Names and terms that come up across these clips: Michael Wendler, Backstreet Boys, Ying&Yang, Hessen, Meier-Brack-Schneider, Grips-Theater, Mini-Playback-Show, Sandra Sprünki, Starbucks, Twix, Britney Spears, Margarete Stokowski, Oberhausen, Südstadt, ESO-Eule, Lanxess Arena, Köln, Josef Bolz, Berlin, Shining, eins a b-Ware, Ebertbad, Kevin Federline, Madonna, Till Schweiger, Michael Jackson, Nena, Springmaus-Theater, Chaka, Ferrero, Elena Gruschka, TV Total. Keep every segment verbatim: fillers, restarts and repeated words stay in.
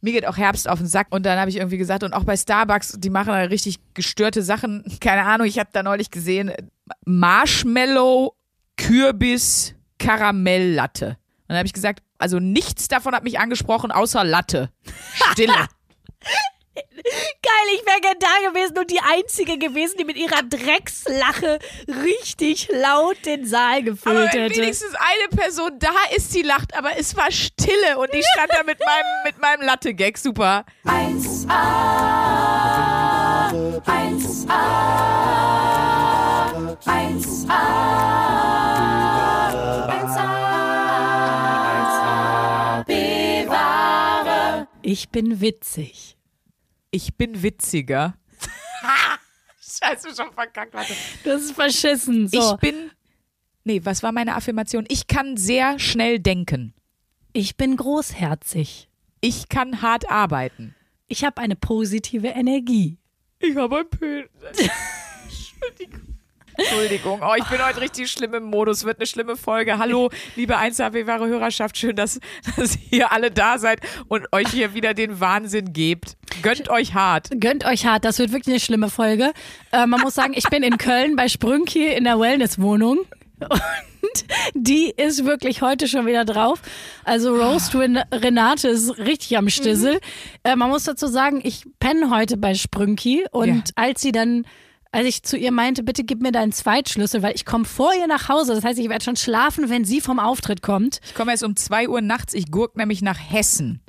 Mir geht auch Herbst auf den Sack. Und dann habe ich irgendwie gesagt, und auch bei Starbucks, die machen da richtig gestörte Sachen. Keine Ahnung, ich habe da neulich gesehen, Marshmallow, Kürbis, Karamelllatte. Und dann habe ich gesagt, also nichts davon hat mich angesprochen, außer Latte. Stille. Geil, ich wäre gern da gewesen und die Einzige gewesen, die mit ihrer Dreckslache richtig laut den Saal gefüllt hätte. Aber wenigstens eine Person da ist, die lacht, aber es war Stille und ich stand da mit meinem, mit meinem Latte-Gag, super. eins a, eins a, eins a, eins a, bewahre. Ich bin witzig. Ich bin witziger. Scheiße, schon verkackt. Warte. Das ist verschissen. So. Ich bin, nee, was war meine Affirmation? Ich kann sehr schnell denken. Ich bin großherzig. Ich kann hart arbeiten. Ich habe eine positive Energie. Ich habe ein Pilz. Entschuldigung. Entschuldigung, oh, ich bin heute richtig schlimm im Modus, wird eine schlimme Folge. Hallo, liebe eins a-bewahre Hörerschaft, schön, dass, dass ihr alle da seid und euch hier wieder den Wahnsinn gebt. Gönnt euch hart. Gönnt euch hart, das wird wirklich eine schlimme Folge. Äh, man muss sagen, ich bin in Köln bei Sprünki in der Wellnesswohnung und die ist wirklich heute schon wieder drauf. Also Roast Renate ist richtig am Stissel. Mhm. Äh, man muss dazu sagen, ich penne heute bei Sprünki und ja. als sie dann... Als ich zu ihr meinte, bitte gib mir deinen Zweitschlüssel, weil ich komme vor ihr nach Hause. Das heißt, ich werde schon schlafen, wenn sie vom Auftritt kommt. Ich komme erst um zwei Uhr nachts, ich gurk nämlich nach Hessen.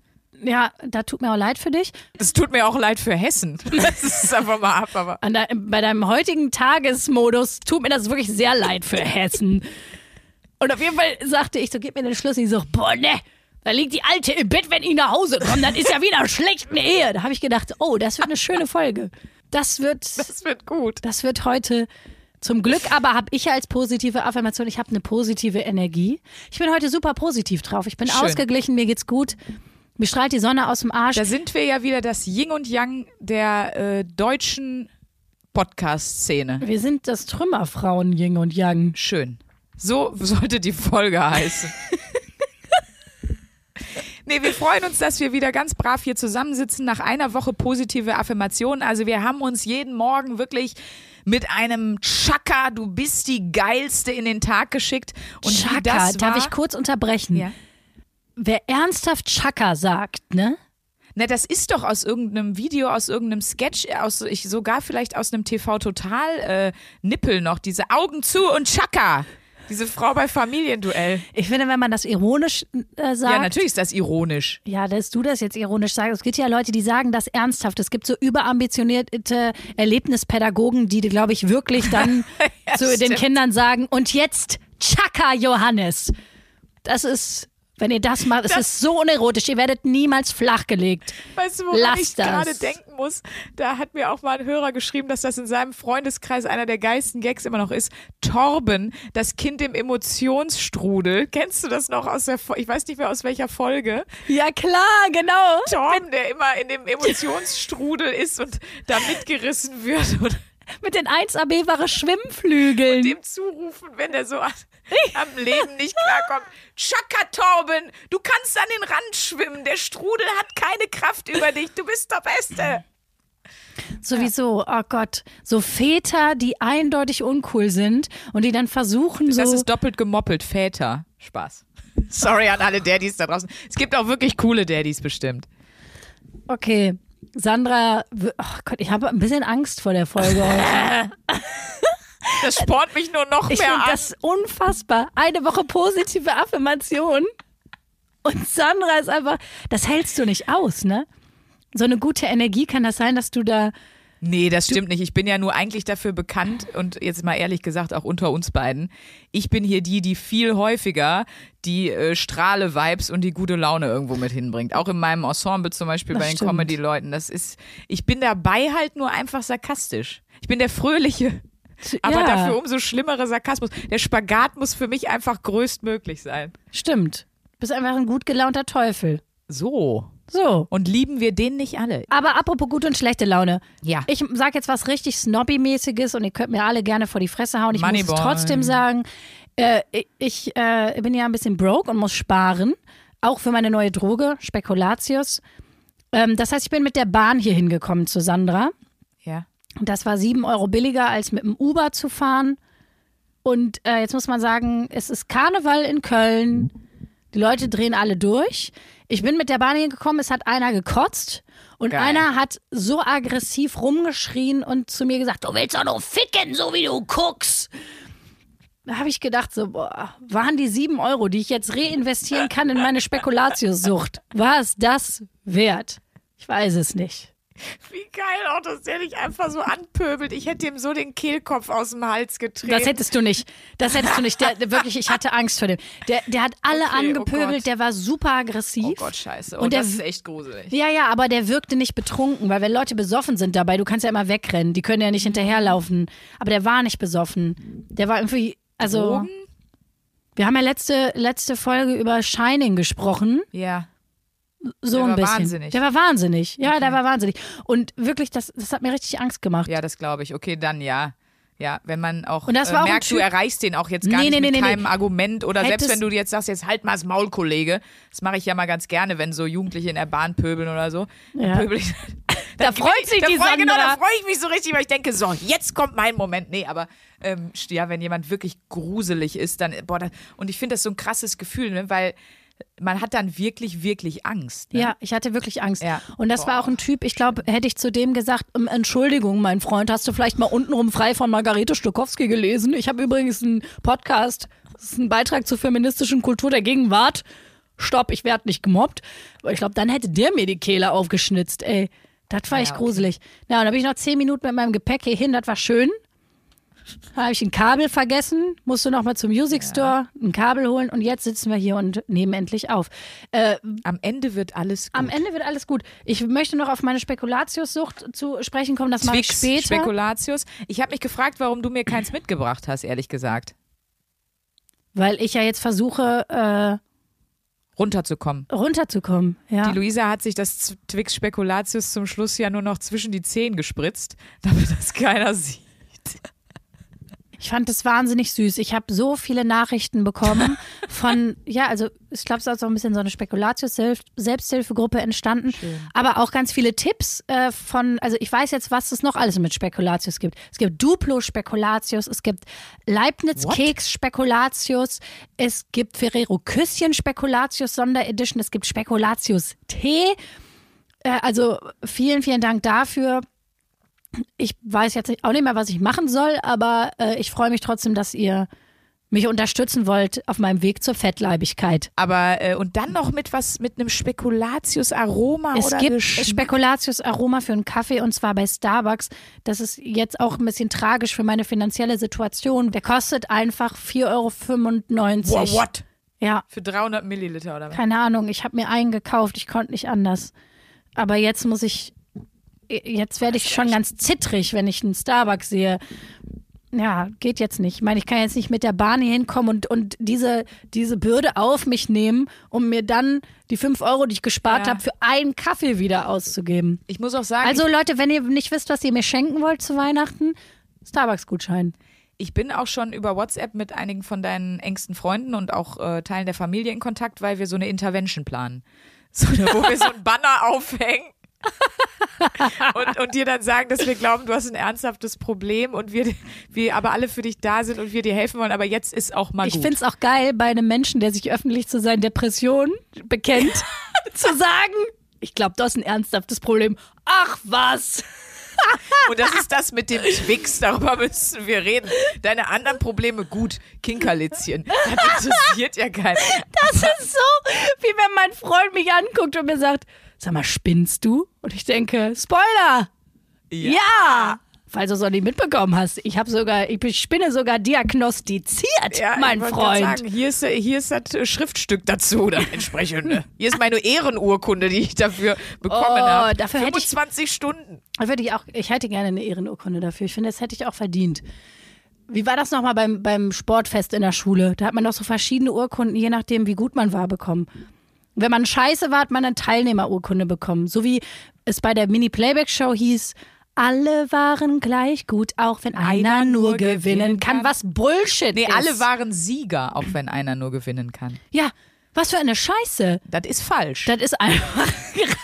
Ja, da tut mir auch leid für dich. Es tut mir auch leid für Hessen. Das ist einfach mal ab. Aber An de- bei deinem heutigen Tagesmodus tut mir das wirklich sehr leid für Hessen. Und auf jeden Fall sagte ich so, gib mir den Schlüssel. Ich so, boah, ne. Da liegt die Alte im Bett, wenn ich nach Hause komme. Das ist ja wieder schlecht eine Ehe. Da habe ich gedacht, oh, das wird eine schöne Folge. Das wird, das wird gut. Das wird heute zum Glück, aber habe ich als positive Affirmation, ich habe eine positive Energie. Ich bin heute super positiv drauf. Ich bin Schön. ausgeglichen, mir geht's gut. Mir strahlt die Sonne aus dem Arsch. Da sind wir ja wieder das Yin und Yang der äh, deutschen Podcast-Szene. Wir sind das Trümmerfrauen-Yin und Yang. Schön. So sollte die Folge heißen. Nee, wir freuen uns, dass wir wieder ganz brav hier zusammensitzen nach einer Woche positive Affirmationen. Also wir haben uns jeden Morgen wirklich mit einem Chaka, du bist die Geilste, in den Tag geschickt. Und Chaka, das war, darf ich kurz unterbrechen? Ja. Wer ernsthaft Chaka sagt, ne? Na, das ist doch aus irgendeinem Video, aus irgendeinem Sketch, aus ich, sogar vielleicht aus einem T V Total äh, Nippel noch, diese Augen zu und Chaka. Diese Frau bei Familienduell. Ich finde, wenn man das ironisch äh, sagt... Ja, natürlich ist das ironisch. Ja, dass du das jetzt ironisch sagst. Es gibt ja Leute, die sagen das ernsthaft. Es gibt so überambitionierte Erlebnispädagogen, die, glaube ich, wirklich dann ja, zu stimmt. den Kindern sagen, und jetzt Chaka Johannes. Das ist... Wenn ihr das macht, das es ist so unerotisch. Ihr werdet niemals flachgelegt. Weißt du, woran Lasst ich gerade denken muss? Da hat mir auch mal ein Hörer geschrieben, dass das in seinem Freundeskreis einer der geilsten Gags immer noch ist. Torben, das Kind im Emotionsstrudel. Kennst du das noch aus der, Fo- ich weiß nicht mehr aus welcher Folge. Ja klar, genau. Torben, der immer in dem Emotionsstrudel ist und da mitgerissen wird. Und mit den eins a-bewahre Schwimmflügeln. Und dem zurufen, wenn der so an, am Leben nicht klarkommt. Chaka, Torben, du kannst an den Rand schwimmen. Der Strudel hat keine Kraft über dich. Du bist der Beste. Sowieso, oh Gott. So Väter, die eindeutig uncool sind und die dann versuchen so... Das ist doppelt gemoppelt, Väter. Spaß. Sorry an alle Daddys da draußen. Es gibt auch wirklich coole Daddys bestimmt. Okay. Sandra, oh Gott, ich habe ein bisschen Angst vor der Folge heute. Das spornt mich nur noch ich mehr an. Das ist unfassbar. Eine Woche positive Affirmation. Und Sandra ist einfach, das hältst du nicht aus, ne? So eine gute Energie, kann das sein, dass du da... Nee, das stimmt nicht. Ich bin ja nur eigentlich dafür bekannt und jetzt mal ehrlich gesagt auch unter uns beiden. Ich bin hier die, die viel häufiger die äh, Strahle-Vibes und die gute Laune irgendwo mit hinbringt. Auch in meinem Ensemble zum Beispiel das bei den stimmt. Comedy-Leuten. Das ist, ich bin dabei halt nur einfach sarkastisch. Ich bin der Fröhliche, aber ja. dafür umso schlimmere Sarkasmus. Der Spagat muss für mich einfach größtmöglich sein. Stimmt. Du bist einfach ein gut gelaunter Teufel. So. So. Und lieben wir den nicht alle. Aber apropos gute und schlechte Laune. Ja. Ich sag jetzt was richtig Snobby-mäßiges und ihr könnt mir alle gerne vor die Fresse hauen. Ich Money muss Ball. es trotzdem sagen, äh, ich äh, bin ja ein bisschen broke und muss sparen. Auch für meine neue Droge, Spekulatius. Ähm, das heißt, ich bin mit der Bahn hier hingekommen zu Sandra. Ja. Das war sieben Euro billiger, als mit dem Uber zu fahren. Und äh, jetzt muss man sagen, es ist Karneval in Köln. Die Leute drehen alle durch. Ich bin mit der Bahn hingekommen, es hat einer gekotzt. Und Geil. Einer hat so aggressiv rumgeschrien und zu mir gesagt, du willst doch nur ficken, so wie du guckst. Da habe ich gedacht, so, boah, waren die sieben Euro, die ich jetzt reinvestieren kann in meine Spekulatius-Sucht, war es das wert? Ich weiß es nicht. Wie geil auch, dass der dich einfach so anpöbelt. Ich hätte ihm so den Kehlkopf aus dem Hals getreten. Das hättest du nicht. Das hättest du nicht. Der, der, wirklich, ich hatte Angst vor dem. Der, der hat alle okay, angepöbelt, oh der war super aggressiv. Oh Gott, scheiße. Oh, und der, das ist echt gruselig. Ja, ja, aber der wirkte nicht betrunken, weil wenn Leute besoffen sind dabei, du kannst ja immer wegrennen, die können ja nicht hinterherlaufen. Aber der war nicht besoffen. Der war irgendwie, also... Drogen? Wir haben ja letzte, letzte Folge über Shining gesprochen. Ja. So der ein war bisschen. Wahnsinnig. Der war wahnsinnig. Ja, okay. der war wahnsinnig. Und wirklich, das, das hat mir richtig Angst gemacht. Ja, das glaube ich. Okay, dann ja. Ja, wenn man auch, und das war äh, auch merkt, ein Typ, du erreichst den auch jetzt gar nee, nicht nee, mit nee, keinem nee. Argument. Oder Hättest selbst wenn du jetzt sagst, jetzt halt mal das Maul, Kollege. Das mache ich ja mal ganz gerne, wenn so Jugendliche in der Bahn pöbeln oder so. Ja. Pöbel ich, da freut sich da die Sandra. Genau, da freue ich mich so richtig, weil ich denke, so, jetzt kommt mein Moment. Nee, aber ähm, ja, wenn jemand wirklich gruselig ist, dann, boah, das, und ich finde das so ein krasses Gefühl, ne, weil man hat dann wirklich, wirklich Angst. Ne? Ja, ich hatte wirklich Angst. Ja. Und das Boah. war auch ein Typ, ich glaube, hätte ich zu dem gesagt, Entschuldigung, mein Freund, hast du vielleicht mal untenrum frei von Margarete Stokowski gelesen? Ich habe übrigens einen Podcast, das ist ein Beitrag zur feministischen Kultur der Gegenwart. Stopp, ich werde nicht gemobbt. Aber ich glaube, dann hätte der mir die Kehle aufgeschnitzt, ey. Das war ja, echt okay. gruselig. Ja, und dann bin ich noch zehn Minuten mit meinem Gepäck hier hin, das war schön. Da habe ich ein Kabel vergessen, musste nochmal zum Music Store, ja. ein Kabel holen und jetzt sitzen wir hier und nehmen endlich auf. Äh, am Ende wird alles gut. Am Ende wird alles gut. Ich möchte noch auf meine Spekulatius-Sucht zu sprechen kommen, das mache ich später. Spekulatius. Ich habe mich gefragt, warum du mir keins mitgebracht hast, ehrlich gesagt. Weil ich ja jetzt versuche... Äh, runterzukommen. Runterzukommen, ja. Die Luisa hat sich das Twix Spekulatius zum Schluss ja nur noch zwischen die Zehen gespritzt, damit das keiner sieht. Ich fand das wahnsinnig süß. Ich habe so viele Nachrichten bekommen von, ja, also ich glaube, es ist auch ein bisschen so eine Spekulatius-Selbsthilfegruppe entstanden. Schön. Aber auch ganz viele Tipps äh, von, also ich weiß jetzt, was es noch alles mit Spekulatius gibt. Es gibt Duplo-Spekulatius, es gibt Leibniz-Keks-Spekulatius, es gibt Ferrero-Küsschen-Spekulatius-Sonderedition, es gibt Spekulatius-Tee. Äh, also vielen, vielen Dank dafür. Ich weiß jetzt auch nicht mehr, was ich machen soll, aber äh, ich freue mich trotzdem, dass ihr mich unterstützen wollt auf meinem Weg zur Fettleibigkeit. Aber äh, und dann noch mit was, mit einem Spekulatius-Aroma oder Geschmack? Es gibt Spekulatius-Aroma für einen Kaffee und zwar bei Starbucks. Das ist jetzt auch ein bisschen tragisch für meine finanzielle Situation. Der kostet einfach vier Euro fünfundneunzig. Wow, what? Ja. Für dreihundert Milliliter oder was? Keine Ahnung, ich habe mir einen gekauft, ich konnte nicht anders. Aber jetzt muss ich... Jetzt werde ich schon ganz zittrig, wenn ich einen Starbucks sehe. Ja, geht jetzt nicht. Ich meine, ich kann jetzt nicht mit der Bahn hier hinkommen und, und diese, diese Bürde auf mich nehmen, um mir dann die fünf Euro, die ich gespart ja. habe, für einen Kaffee wieder auszugeben. Ich muss auch sagen... Also Leute, wenn ihr nicht wisst, was ihr mir schenken wollt zu Weihnachten, Starbucks-Gutschein. Ich bin auch schon über WhatsApp mit einigen von deinen engsten Freunden und auch äh, Teilen der Familie in Kontakt, weil wir so eine Intervention planen. So, wo wir so einen Banner aufhängen. und, und dir dann sagen, dass wir glauben, du hast ein ernsthaftes Problem und wir, wir aber alle für dich da sind und wir dir helfen wollen, aber jetzt ist auch mal gut. Ich finde es auch geil, bei einem Menschen, der sich öffentlich zu seinen Depressionen bekennt, zu sagen, ich glaube, das ist ein ernsthaftes Problem. Ach was! Und das ist das mit dem Twix, darüber müssen wir reden. Deine anderen Probleme, gut, Kinkerlitzchen, das interessiert ja keinen. Das ist so, wie wenn mein Freund mich anguckt und mir sagt, sag mal, spinnst du? Und ich denke, Spoiler! Ja! ja. Falls du es noch nicht mitbekommen hast, ich habe sogar, ich spinne sogar diagnostiziert, ja, mein Freund. Sagen, hier, ist, hier ist das Schriftstück dazu, das entsprechende. Hier ist meine Ehrenurkunde, die ich dafür bekommen oh, habe. Dafür fünfundzwanzig hätte ich, Stunden. Würde ich auch, ich hätte gerne eine Ehrenurkunde dafür. Ich finde, das hätte ich auch verdient. Wie war das nochmal beim, beim Sportfest in der Schule? Da hat man doch so verschiedene Urkunden, je nachdem, wie gut man war, bekommen. Wenn man scheiße war, hat man eine Teilnehmerurkunde bekommen. So wie es bei der Mini-Playback-Show hieß, alle waren gleich gut, auch wenn einer, einer nur gewinnen kann. kann. Was Bullshit nee, ist. Nee, alle waren Sieger, auch wenn einer nur gewinnen kann. Ja, was für eine Scheiße. Das ist falsch. Das ist einfach gereimt.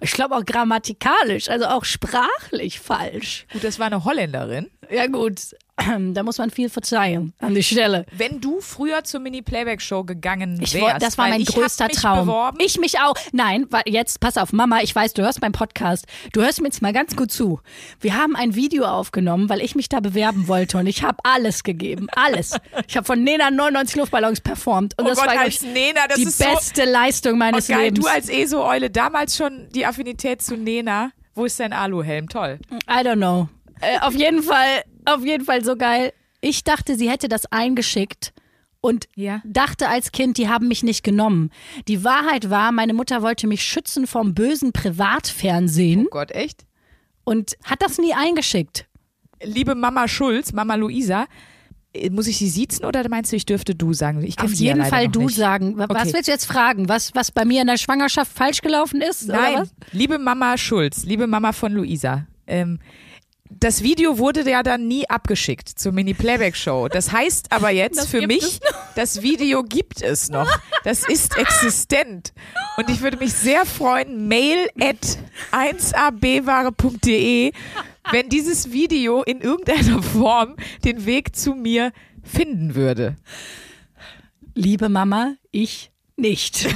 Ich glaube auch grammatikalisch, also auch sprachlich falsch. Gut, das war eine Holländerin. Ja gut, da muss man viel verzeihen an die Stelle. Wenn du früher zur Mini-Playback-Show gegangen wärst. Ich, das war mein ich größter mich Traum. Beworben. Ich mich auch. Nein, jetzt pass auf, Mama, ich weiß, du hörst meinen Podcast. Du hörst mir jetzt mal ganz gut zu. Wir haben ein Video aufgenommen, weil ich mich da bewerben wollte und ich habe alles gegeben, alles. Ich habe von Nena neunundneunzig Luftballons performt und oh das Gott, war als Nena, das die ist beste so Leistung meines oh geil, Lebens. Du als ESO-Eule, damals schon die Affinität zu Nena. Wo ist dein Aluhelm? Toll. I don't know. Auf jeden Fall, auf jeden Fall so geil. Ich dachte, sie hätte das eingeschickt und ja. dachte als Kind, die haben mich nicht genommen. Die Wahrheit war, meine Mutter wollte mich schützen vom bösen Privatfernsehen. Oh Gott, echt? Und hat das nie eingeschickt. Liebe Mama Schulz, Mama Luisa, muss ich sie siezen oder meinst du, ich dürfte du sagen? Ich Auf jeden ja Fall du nicht. sagen. Was okay. willst du jetzt fragen? Was, was bei mir in der Schwangerschaft falsch gelaufen ist? Nein, oder was? Liebe Mama Schulz, liebe Mama von Luisa, ähm, das Video wurde ja dann nie abgeschickt zur Mini-Playback-Show. Das heißt aber jetzt das für mich, das Video gibt es noch. Das ist existent. Und ich würde mich sehr freuen, mail at eins a b ware punkt de, wenn dieses Video in irgendeiner Form den Weg zu mir finden würde. Liebe Mama, ich nicht.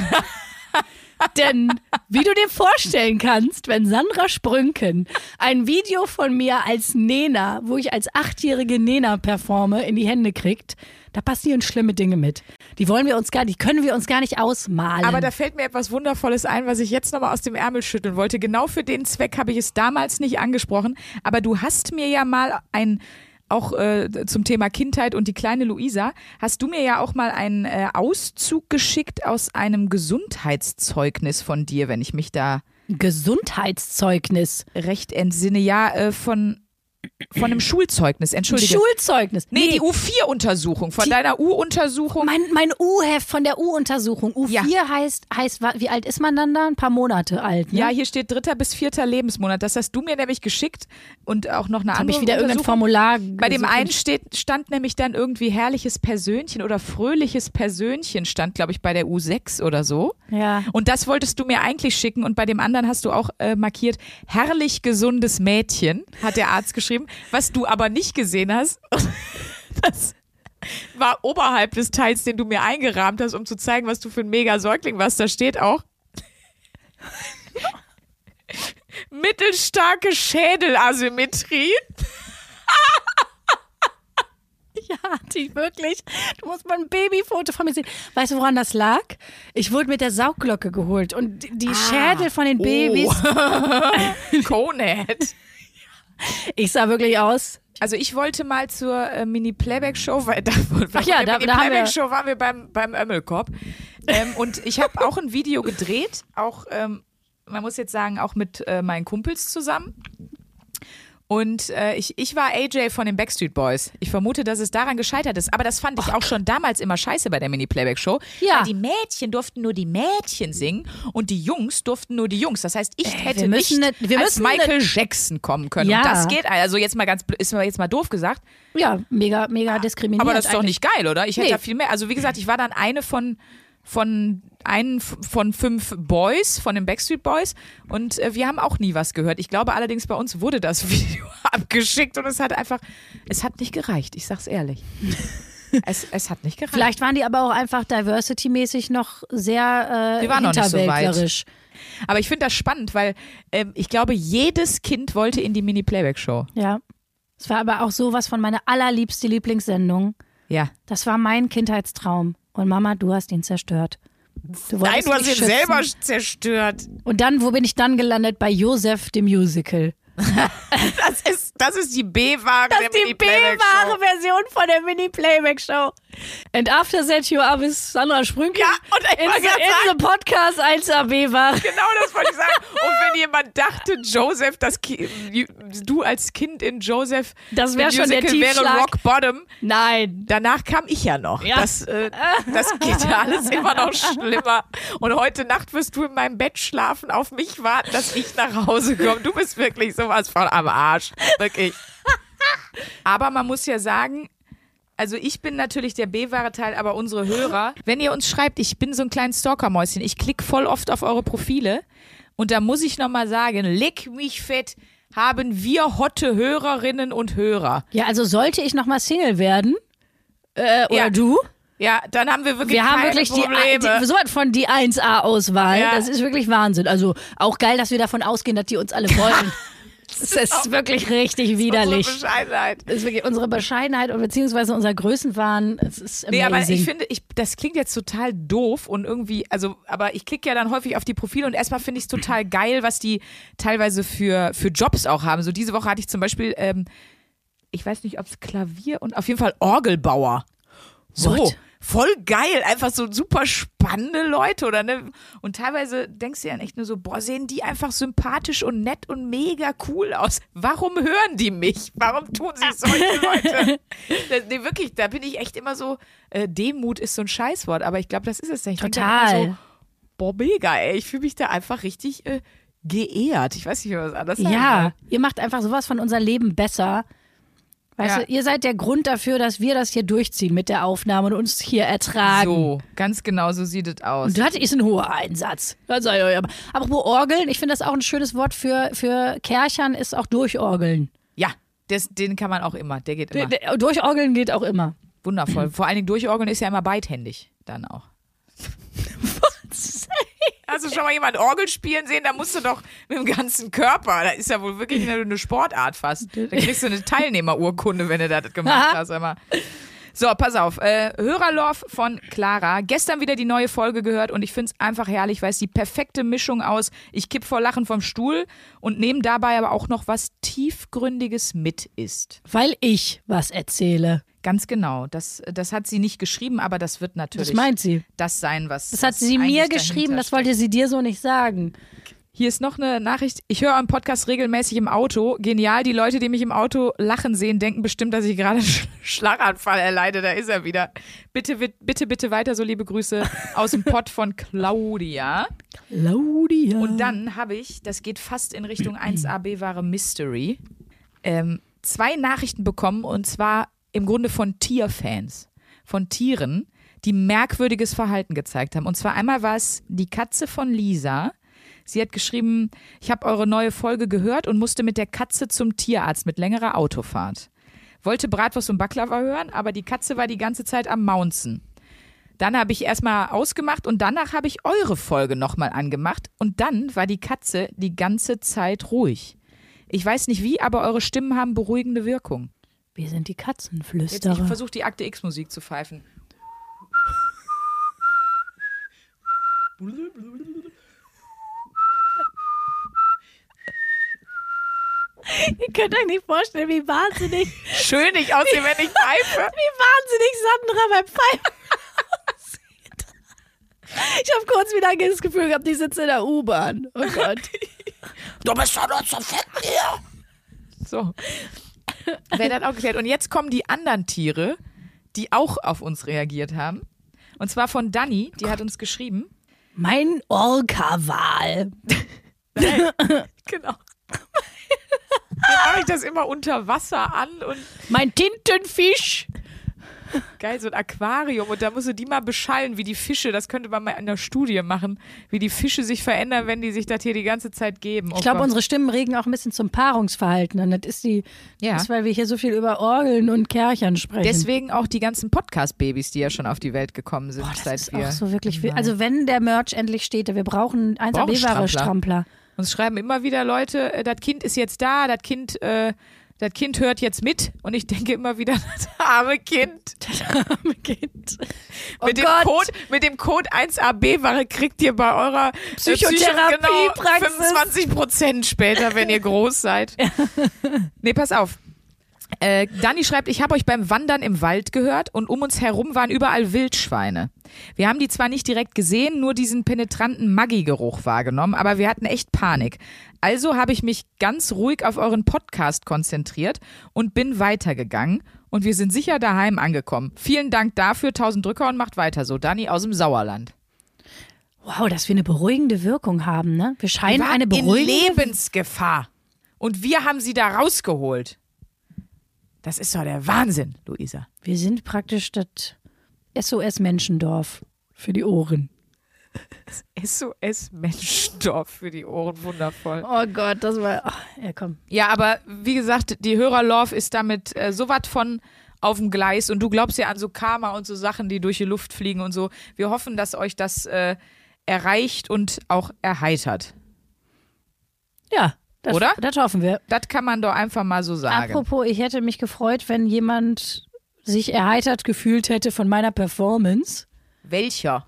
Denn wie du dir vorstellen kannst, wenn Sandra Sprünken ein Video von mir als Nena, wo ich als achtjährige Nena performe, in die Hände kriegt, da passieren schlimme Dinge mit. Die wollen wir uns gar, die können wir uns gar nicht ausmalen. Aber da fällt mir etwas Wundervolles ein, was ich jetzt nochmal aus dem Ärmel schütteln wollte. Genau für den Zweck habe ich es damals nicht angesprochen. Aber du hast mir ja mal ein... auch äh, zum Thema Kindheit und die kleine Luisa, hast du mir ja auch mal einen äh, Auszug geschickt aus einem Gesundheitszeugnis von dir, wenn ich mich da... Gesundheitszeugnis? Recht entsinne, ja, äh, von... Von einem Schulzeugnis, entschuldige. Schulzeugnis? Nee, nee. Die U vier Untersuchung, von die, deiner U-Untersuchung. Mein, mein U-Heft von der U-Untersuchung. U vier ja. heißt, heißt, wie alt ist man dann da? Ein paar Monate alt, ne? Ja, hier steht dritter bis vierter Lebensmonat. Das hast du mir nämlich geschickt und auch noch eine das andere ich wieder irgendein Formular Bei dem einen steht, stand nämlich dann irgendwie herrliches Persönchen oder fröhliches Persönchen stand, glaube ich, bei der U sechs oder so. Ja. Und das wolltest du mir eigentlich schicken und bei dem anderen hast du auch äh, markiert, herrlich gesundes Mädchen, hat der Arzt geschrieben. Was du aber nicht gesehen hast, das war oberhalb des Teils, den du mir eingerahmt hast, um zu zeigen, was du für ein Mega-Säugling warst. Da steht auch mittelstarke Schädelasymmetrie. Ja, die wirklich. Du musst mal ein Babyfoto von mir sehen. Weißt du, woran das lag? Ich wurde mit der Saugglocke geholt und die ah, Schädel von den Babys. Oh. Conehead. Ich sah wirklich aus. Also ich wollte mal zur äh, Mini-Playback-Show, weil da, Ach ja, da, da haben wir. waren wir beim, beim Ömmelkorb. Ähm, und ich habe auch ein Video gedreht, auch, ähm, man muss jetzt sagen, auch mit äh, meinen Kumpels zusammen. Und äh, ich, ich war A J von den Backstreet Boys. Ich vermute, dass es daran gescheitert ist. Aber das fand ich auch schon damals immer scheiße bei der Mini-Playback-Show. Ja. Weil die Mädchen durften nur die Mädchen singen und die Jungs durften nur die Jungs. Das heißt, ich äh, hätte nicht ne, als Michael ne, Jackson kommen können. Ja. Und das geht, also jetzt mal ganz, ist mal jetzt mal doof gesagt. Ja, mega, mega diskriminierend. Aber das ist doch eigentlich nicht geil, oder? Ich hätte nee. da viel mehr. Also wie gesagt, ich war dann eine von... von einen von fünf Boys, von den Backstreet Boys und äh, wir haben auch nie was gehört. Ich glaube allerdings, bei uns wurde das Video abgeschickt und es hat einfach, es hat nicht gereicht, ich sag's ehrlich. Es, es hat nicht gereicht. Vielleicht waren die aber auch einfach diversity-mäßig noch sehr äh, wir waren noch nicht so weit. Aber ich finde das spannend, weil äh, ich glaube, jedes Kind wollte in die Mini-Playback-Show. Ja, es war aber auch sowas von meiner allerliebste Lieblingssendung. Ja. Das war mein Kindheitstraum. Und Mama, du hast ihn zerstört. Du Nein, du hast ihn schützen. selber zerstört. Und dann, wo bin ich dann gelandet? Bei Josef, dem Musical. Das ist, das ist die B-Ware der Mini-Playback-Show. Das ist die B-Ware Version von der Mini-Playback-Show. And after that you are with Sandra Sprünkel. Ja, und ich in, the, in the Podcast eins a b-Ware. Genau, das wollte ich sagen. Und wenn jemand dachte, Josef, das Ki- du als Kind in Josef, das wäre schon der Tiefschlag. Wäre Rock Bottom. Nein. Danach kam ich ja noch. Ja. Das, äh, das geht ja alles immer noch schlimmer. Und heute Nacht wirst du in meinem Bett schlafen, auf mich warten, dass ich nach Hause komme. Du bist wirklich sowas von am Arsch. Wirklich. Aber man muss ja sagen, also ich bin natürlich der B-Ware-Teil, aber unsere Hörer, wenn ihr uns schreibt, ich bin so ein kleines Stalker-Mäuschen, ich klicke voll oft auf eure Profile Und da muss ich nochmal sagen, leck mich fett, haben wir hotte Hörerinnen und Hörer. Ja, also sollte ich nochmal Single werden? Äh, oder ja. du? Ja, dann haben wir wirklich Wir haben wirklich Probleme. die, die so was von die eins A Auswahl. Ja. Das ist wirklich Wahnsinn. Also auch geil, dass wir davon ausgehen, dass die uns alle wollen. Das ist, das ist wirklich richtig ist widerlich. Unsere Bescheidenheit. Das ist wirklich unsere Bescheidenheit und beziehungsweise unser Größenwahn. Es ist amazing. Nee, aber ich finde, ich, das klingt jetzt total doof und irgendwie, also, aber ich klicke ja dann häufig auf die Profile und erstmal finde ich es total geil, was die teilweise für, für Jobs auch haben. So diese Woche hatte ich zum Beispiel, ähm, ich weiß nicht, ob es Klavier und auf jeden Fall Orgelbauer. So. What? Voll geil, einfach so super spannende Leute, oder ne? Und teilweise denkst du ja echt nur so, boah, sehen die einfach sympathisch und nett und mega cool aus. Warum hören die mich? Warum tun sie solche Leute? Das, nee, wirklich, da bin ich echt immer so, äh, Demut ist so ein Scheißwort, aber ich glaube, das ist es denn. Ich Total. Denk dann immer so, boah, mega, ey, ich fühle mich da einfach richtig äh, geehrt. Ich weiß nicht, wie man das anders sagt. Ja, ihr macht einfach sowas von unser Leben besser. Weißt ja. du, ihr seid der Grund dafür, dass wir das hier durchziehen mit der Aufnahme und uns hier ertragen. So, ganz genau so sieht es aus. Und das ist ein hoher Einsatz. Apropos Orgeln, ich finde das auch ein schönes Wort für, für Kärchern, ist auch Durchorgeln. Ja, das, den kann man auch immer, der geht immer. Der, der, durchorgeln geht auch immer. Wundervoll. Vor allen Dingen Durchorgeln ist ja immer beidhändig dann auch. Was? Hast du schon mal jemand Orgel spielen sehen? Da musst du doch mit dem ganzen Körper. Da ist ja wohl wirklich eine, eine Sportart fast. Da kriegst du eine Teilnehmerurkunde, wenn du das gemacht hast. Immer. So, pass auf. Äh, Hörerlove von Clara. Gestern wieder die neue Folge gehört und ich finde es einfach herrlich, weil es die perfekte Mischung aus ich kipp vor Lachen vom Stuhl und nehme dabei aber auch noch was Tiefgründiges mit ist. Weil ich was erzähle. Ganz genau. Das, das hat sie nicht geschrieben, aber das wird natürlich das, meint sie. das sein, was Das hat sie mir geschrieben, das wollte sie dir so nicht sagen. Hier ist noch eine Nachricht. Ich höre euren Podcast regelmäßig im Auto. Genial, die Leute, die mich im Auto lachen sehen, denken bestimmt, dass ich gerade einen Schlaganfall erleide. Da ist er wieder. Bitte, bitte, bitte weiter so, liebe Grüße aus dem Pott von Claudia. Claudia. Und dann habe ich, das geht fast in Richtung eins A B-Ware Mystery, ähm, zwei Nachrichten bekommen und zwar im Grunde von Tierfans, von Tieren, die merkwürdiges Verhalten gezeigt haben. Und zwar einmal war es die Katze von Lisa. Sie hat geschrieben, ich habe eure neue Folge gehört und musste mit der Katze zum Tierarzt mit längerer Autofahrt. Wollte Bratwurst und Baklava hören, aber die Katze war die ganze Zeit am Maunzen. Dann habe ich erstmal ausgemacht und danach habe ich eure Folge nochmal angemacht. Und dann war die Katze die ganze Zeit ruhig. Ich weiß nicht wie, aber eure Stimmen haben beruhigende Wirkung. Wir sind die Katzenflüsterer. Jetzt, ich versuche die Akte X-Musik zu pfeifen. Ihr könnt euch nicht vorstellen, wie wahnsinnig... Schön ich aussehe, wenn ich pfeife. Wie wahnsinnig Sandra beim Pfeifen aussieht. Ich habe kurz wieder das Gefühl gehabt, ich sitze in der U-Bahn. Oh Gott. Du bist doch nur zu fett hier. So. Wer das auch geklärt. Und jetzt kommen die anderen Tiere, die auch auf uns reagiert haben. Und zwar von Dani, die oh hat uns geschrieben. Mein Orca-Wal. Genau. Dann mache ich das immer unter Wasser an. Und mein Tintenfisch. Geil, so ein Aquarium. Und da musst du die mal beschallen, wie die Fische, das könnte man mal in der Studie machen, wie die Fische sich verändern, wenn die sich das hier die ganze Zeit geben. Oh, ich glaube, unsere Stimmen regen auch ein bisschen zum Paarungsverhalten an. Das ist die, ja. das ist, weil wir hier so viel über Orgeln und Kärchern sprechen. Deswegen auch die ganzen Podcast-Babys, die ja schon auf die Welt gekommen sind. Boah, das seit ist wir auch so wirklich viel. Also wenn der Merch endlich steht, wir brauchen eins A B-Ware-Strampler. Uns schreiben immer wieder Leute, das Kind ist jetzt da, das Kind... Äh, Das Kind hört jetzt mit und ich denke immer wieder, das arme Kind. Das arme Kind. Oh mit, dem Code, mit dem Code eins A B-Ware kriegt ihr bei eurer Psychotherapiepraxis genau fünfundzwanzig Prozent später, wenn ihr groß seid. Ja. Nee, pass auf. Äh, Dani schreibt, ich habe euch beim Wandern im Wald gehört und um uns herum waren überall Wildschweine. Wir haben die zwar nicht direkt gesehen, nur diesen penetranten Maggi-Geruch wahrgenommen, aber wir hatten echt Panik. Also habe ich mich ganz ruhig auf euren Podcast konzentriert und bin weitergegangen und wir sind sicher daheim angekommen. Vielen Dank dafür, tausend Drücker und macht weiter so. Dani aus dem Sauerland. Wow, dass wir eine beruhigende Wirkung haben, ne? Wir scheinen wir eine beruhigende... in Lebensgefahr und wir haben sie da rausgeholt. Das ist doch der Wahnsinn, Luisa. Wir sind praktisch das S O S-Menschendorf für die Ohren. S O S-Menschendorf für die Ohren, wundervoll. Oh Gott, das war, oh, ja komm. Ja, aber wie gesagt, die Hörerlove ist damit äh, so was von auf dem Gleis und du glaubst ja an so Karma und so Sachen, die durch die Luft fliegen und so. Wir hoffen, dass euch das äh, erreicht und auch erheitert. Ja, das, oder? Das hoffen wir. Das kann man doch einfach mal so sagen. Apropos, ich hätte mich gefreut, wenn jemand sich erheitert gefühlt hätte von meiner Performance. Welcher?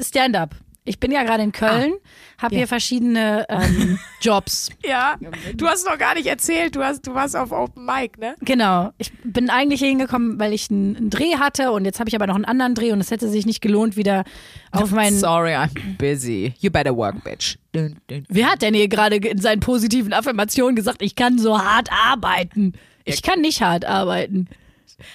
Stand-up. Ich bin ja gerade in Köln, ah, habe ja. hier verschiedene ähm, Jobs. Ja, du hast noch gar nicht erzählt, du, hast, du warst auf Open Mic, ne? Genau. Ich bin eigentlich hingekommen, weil ich einen, einen Dreh hatte und jetzt habe ich aber noch einen anderen Dreh und es hätte sich nicht gelohnt, wieder auf meinen... Sorry, I'm busy. You better work, bitch. Wer hat denn hier gerade in seinen positiven Affirmationen gesagt, ich kann so hart arbeiten? Ich kann nicht hart arbeiten.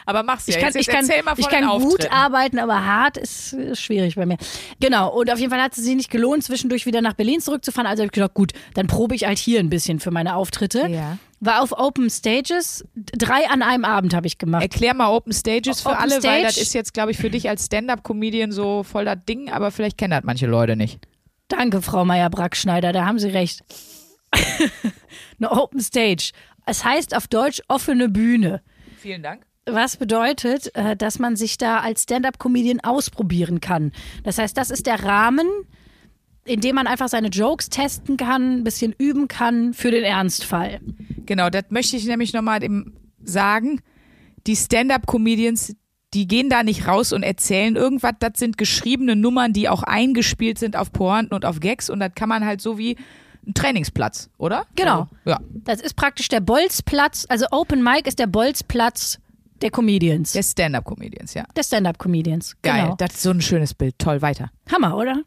Aber mach's ja. Ich kann, jetzt, ich jetzt kann, mal von ich kann gut arbeiten, aber hart ist, ist schwierig bei mir. Genau, und auf jeden Fall hat es sich nicht gelohnt, zwischendurch wieder nach Berlin zurückzufahren. Also habe ich gedacht, gut, dann probe ich halt hier ein bisschen für meine Auftritte. Ja. War auf Open Stages, drei an einem Abend habe ich gemacht. Erklär mal Open Stages für Open alle, Stage. Weil das ist jetzt, glaube ich, für dich als Stand-Up-Comedian so voll das Ding, aber vielleicht kennen das manche Leute nicht. Danke, Frau Meier-Brack-Schneider, da haben Sie recht. Eine Open Stage. Es heißt auf Deutsch offene Bühne. Vielen Dank. Was bedeutet, dass man sich da als Stand-Up-Comedian ausprobieren kann. Das heißt, das ist der Rahmen, in dem man einfach seine Jokes testen kann, ein bisschen üben kann für den Ernstfall. Genau, das möchte ich nämlich nochmal sagen. Die Stand-Up-Comedians, die gehen da nicht raus und erzählen irgendwas. Das sind geschriebene Nummern, die auch eingespielt sind auf Pointen und auf Gags. Und das kann man halt so wie... Ein Trainingsplatz, oder? Genau. Also, ja. Das ist praktisch der Bolzplatz. Also Open Mic ist der Bolzplatz der Comedians. Der Stand-Up-Comedians, ja. Der Stand-Up-Comedians, geil. Genau. Das ist so ein schönes Bild. Toll, weiter. Hammer, oder?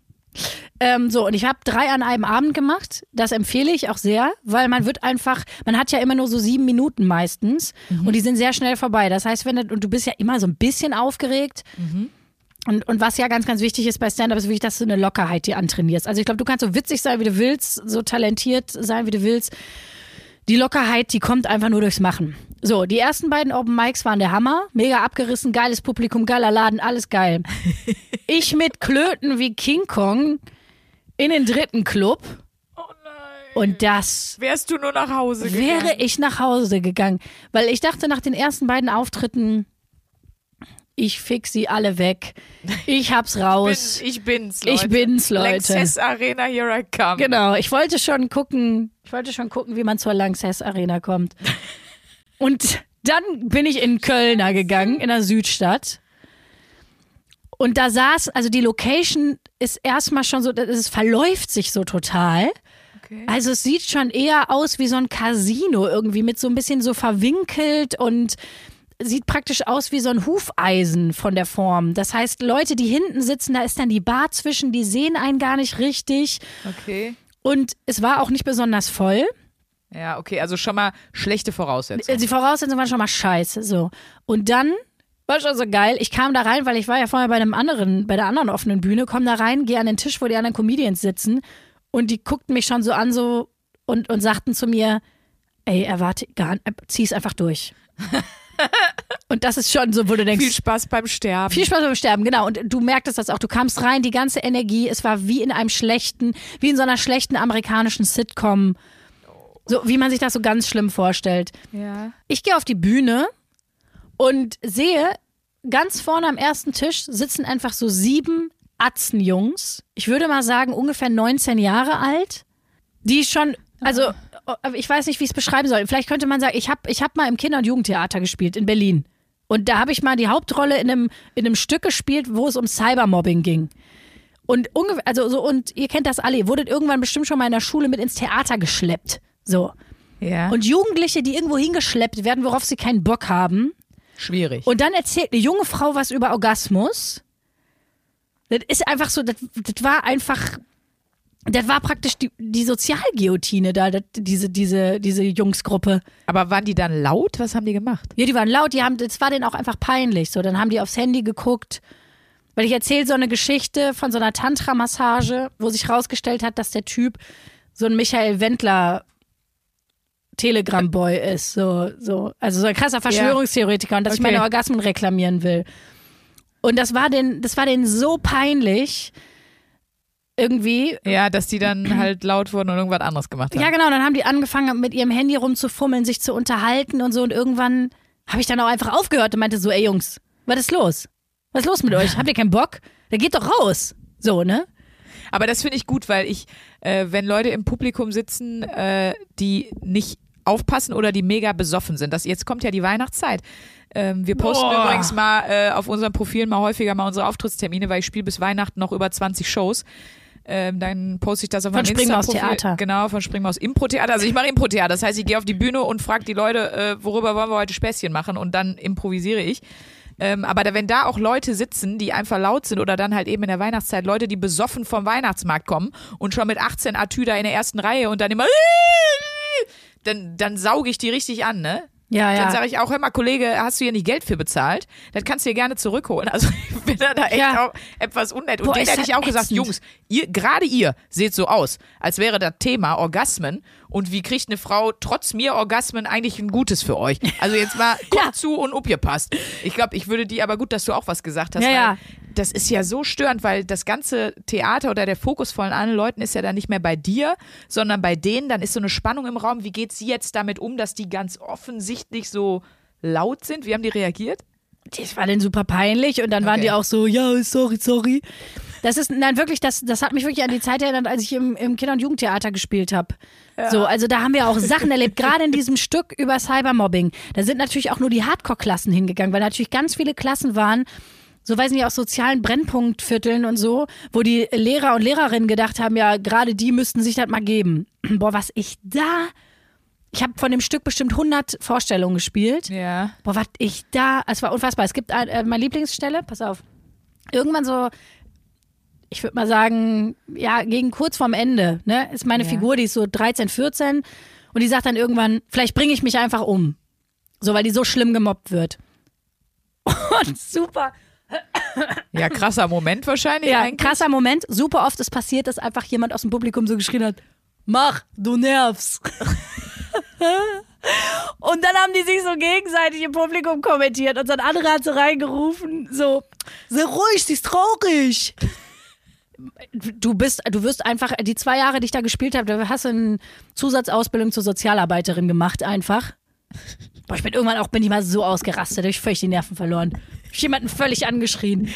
Ähm, so, und ich habe drei an einem Abend gemacht. Das empfehle ich auch sehr, weil man wird einfach, man hat ja immer nur so sieben Minuten meistens. Mhm. Und die sind sehr schnell vorbei. Das heißt, wenn du, und du bist ja immer so ein bisschen aufgeregt. Mhm. Und, und was ja ganz, ganz wichtig ist bei Stand-Up, ist wirklich, dass du eine Lockerheit dir antrainierst. Also ich glaube, du kannst so witzig sein, wie du willst, so talentiert sein, wie du willst. Die Lockerheit, die kommt einfach nur durchs Machen. So, die ersten beiden Open Mics waren der Hammer. Mega abgerissen, geiles Publikum, geiler Laden, alles geil. Ich mit Klöten wie King Kong in den dritten Club. Oh nein. Und das... Wärst du nur nach Hause gegangen? Wäre ich nach Hause gegangen. Weil ich dachte, nach den ersten beiden Auftritten... Ich fix sie alle weg. Ich hab's raus. Ich, bin, ich bin's, Leute. Ich bin's, Leute. Lanxess Arena, here I come. Genau, ich wollte schon gucken, ich wollte schon gucken, wie man zur Lanxess Arena kommt. Und dann bin ich in Kölner gegangen, in der Südstadt. Und da saß, also die Location ist erstmal schon so, es verläuft sich so total. Okay. Also es sieht schon eher aus wie so ein Casino irgendwie, mit so ein bisschen so verwinkelt und... Sieht praktisch aus wie so ein Hufeisen von der Form. Das heißt, Leute, die hinten sitzen, da ist dann die Bar zwischen, die sehen einen gar nicht richtig. Okay. Und es war auch nicht besonders voll. Ja, okay, also schon mal schlechte Voraussetzungen. Die Voraussetzungen waren schon mal scheiße, so. Und dann war schon so geil, ich kam da rein, weil ich war ja vorher bei einem anderen, bei der anderen offenen Bühne, komm da rein, geh an den Tisch, wo die anderen Comedians sitzen und die guckten mich schon so an so und, und sagten zu mir, ey, erwarte gar nicht, zieh's einfach durch. Und das ist schon so, wo du denkst... Viel Spaß beim Sterben. Viel Spaß beim Sterben, genau. Und du merktest das auch. Du kamst rein, die ganze Energie, es war wie in einem schlechten, wie in so einer schlechten amerikanischen Sitcom. So, wie man sich das so ganz schlimm vorstellt. Ja. Ich gehe auf die Bühne und sehe, ganz vorne am ersten Tisch sitzen einfach so sieben Atzenjungs. Ich würde mal sagen, ungefähr neunzehn Jahre alt, die schon... Also, ich weiß nicht, wie ich es beschreiben soll. Vielleicht könnte man sagen, ich habe ich hab mal im Kinder- und Jugendtheater gespielt in Berlin. Und da habe ich mal die Hauptrolle in einem, in einem Stück gespielt, wo es um Cybermobbing ging. Und ungefähr, also so, und ihr kennt das alle, ihr wurdet irgendwann bestimmt schon mal in der Schule mit ins Theater geschleppt. So. Ja. Und Jugendliche, die irgendwo hingeschleppt werden, worauf sie keinen Bock haben. Schwierig. Und dann erzählt eine junge Frau was über Orgasmus. Das ist einfach so, das, das war einfach. Das war praktisch die, die Sozialguillotine da, das, diese, diese, diese Jungsgruppe. Aber waren die dann laut? Was haben die gemacht? Ja, die waren laut, die haben, das war denen auch einfach peinlich. So, dann haben die aufs Handy geguckt, weil ich erzähle so eine Geschichte von so einer Tantra-Massage, wo sich rausgestellt hat, dass der Typ so ein Michael Wendler Telegram-Boy ist. So, so. Also so ein krasser Verschwörungstheoretiker ja. Und dass okay. Ich meine Orgasmen reklamieren will. Und das war denen, das war denen so peinlich. irgendwie. Ja, dass die dann halt laut wurden und irgendwas anderes gemacht haben. Ja, genau. Dann haben die angefangen, mit ihrem Handy rumzufummeln, sich zu unterhalten und so. Und irgendwann habe ich dann auch einfach aufgehört und meinte so, ey Jungs, was ist los? Was ist los mit euch? Habt ihr keinen Bock? Dann geht doch raus. So, ne? Aber das finde ich gut, weil ich, äh, wenn Leute im Publikum sitzen, äh, die nicht aufpassen oder die mega besoffen sind. Das, jetzt kommt ja die Weihnachtszeit. Ähm, wir posten Boah. übrigens mal äh, auf unseren Profilen mal häufiger mal unsere Auftrittstermine, weil ich spiele bis Weihnachten noch über zwanzig Shows. Ähm, dann poste ich das auf meinem Instagram. Von Springmaus-Theater. Genau, von Springmaus Impro-Theater. Also ich mache Impro-Theater. Das heißt, ich gehe auf die Bühne und frage die Leute, äh, worüber wollen wir heute Späßchen machen, und dann improvisiere ich. Ähm, aber da, wenn da auch Leute sitzen, die einfach laut sind, oder dann halt eben in der Weihnachtszeit Leute, die besoffen vom Weihnachtsmarkt kommen und schon mit achtzehn Atüda in der ersten Reihe und dann immer dann, dann sauge ich die richtig an, ne? Ja, ja. Dann sage ich auch, hör mal, Kollege, hast du hier nicht Geld für bezahlt? Das kannst du dir gerne zurückholen. Also ich bin da echt ja. auch etwas unnett. Und Boah, denen hätte ich auch ätzend. gesagt, Jungs, ihr, gerade ihr seht so aus, als wäre das Thema Orgasmen und wie kriegt eine Frau trotz mir Orgasmen eigentlich ein Gutes für euch? Also jetzt mal, kommt ja. zu und upgepasst. Ich glaube, ich würde die, aber gut, dass du auch was gesagt hast, ja, weil ja. das ist ja so störend, weil das ganze Theater oder der Fokus von allen Leuten ist ja dann nicht mehr bei dir, sondern bei denen. Dann ist so eine Spannung im Raum. Wie geht sie jetzt damit um, dass die ganz offensichtlich so laut sind? Wie haben die reagiert? Das war denen super peinlich und dann okay. waren die auch so, ja, sorry, sorry. Das ist, nein, wirklich, das, das hat mich wirklich an die Zeit erinnert, als ich im, im Kinder- und Jugendtheater gespielt habe. Ja. So, also da haben wir auch Sachen erlebt, gerade in diesem Stück über Cybermobbing. Da sind natürlich auch nur die Hardcore-Klassen hingegangen, weil natürlich ganz viele Klassen waren, so weiß nicht, aus sozialen Brennpunktvierteln und so, wo die Lehrer und Lehrerinnen gedacht haben, ja, gerade die müssten sich das mal geben. Boah, was ich da... Ich habe von dem Stück bestimmt hundert Vorstellungen gespielt. Ja. Boah, was ich da... Es war unfassbar. Es gibt eine, äh, meine Lieblingsstelle, pass auf. Irgendwann so, ich würde mal sagen, ja, gegen kurz vorm Ende, ne, ist meine ja. Figur, die ist so dreizehn, vierzehn und die sagt dann irgendwann, vielleicht bringe ich mich einfach um. So, weil die so schlimm gemobbt wird. Und super... Ja, krasser Moment wahrscheinlich. Ja, ein krasser Moment. Super oft ist passiert, dass einfach jemand aus dem Publikum so geschrien hat, mach, du nervst. Und dann haben die sich so gegenseitig im Publikum kommentiert und so ein anderer hat so reingerufen, so, sei ruhig, sie ist traurig. Du bist, du wirst einfach, die zwei Jahre, die ich da gespielt habe, da hast du eine Zusatzausbildung zur Sozialarbeiterin gemacht einfach. Boah, ich bin irgendwann auch, bin ich mal so ausgerastet, habe ich völlig die Nerven verloren. Ich habe jemanden völlig angeschrien.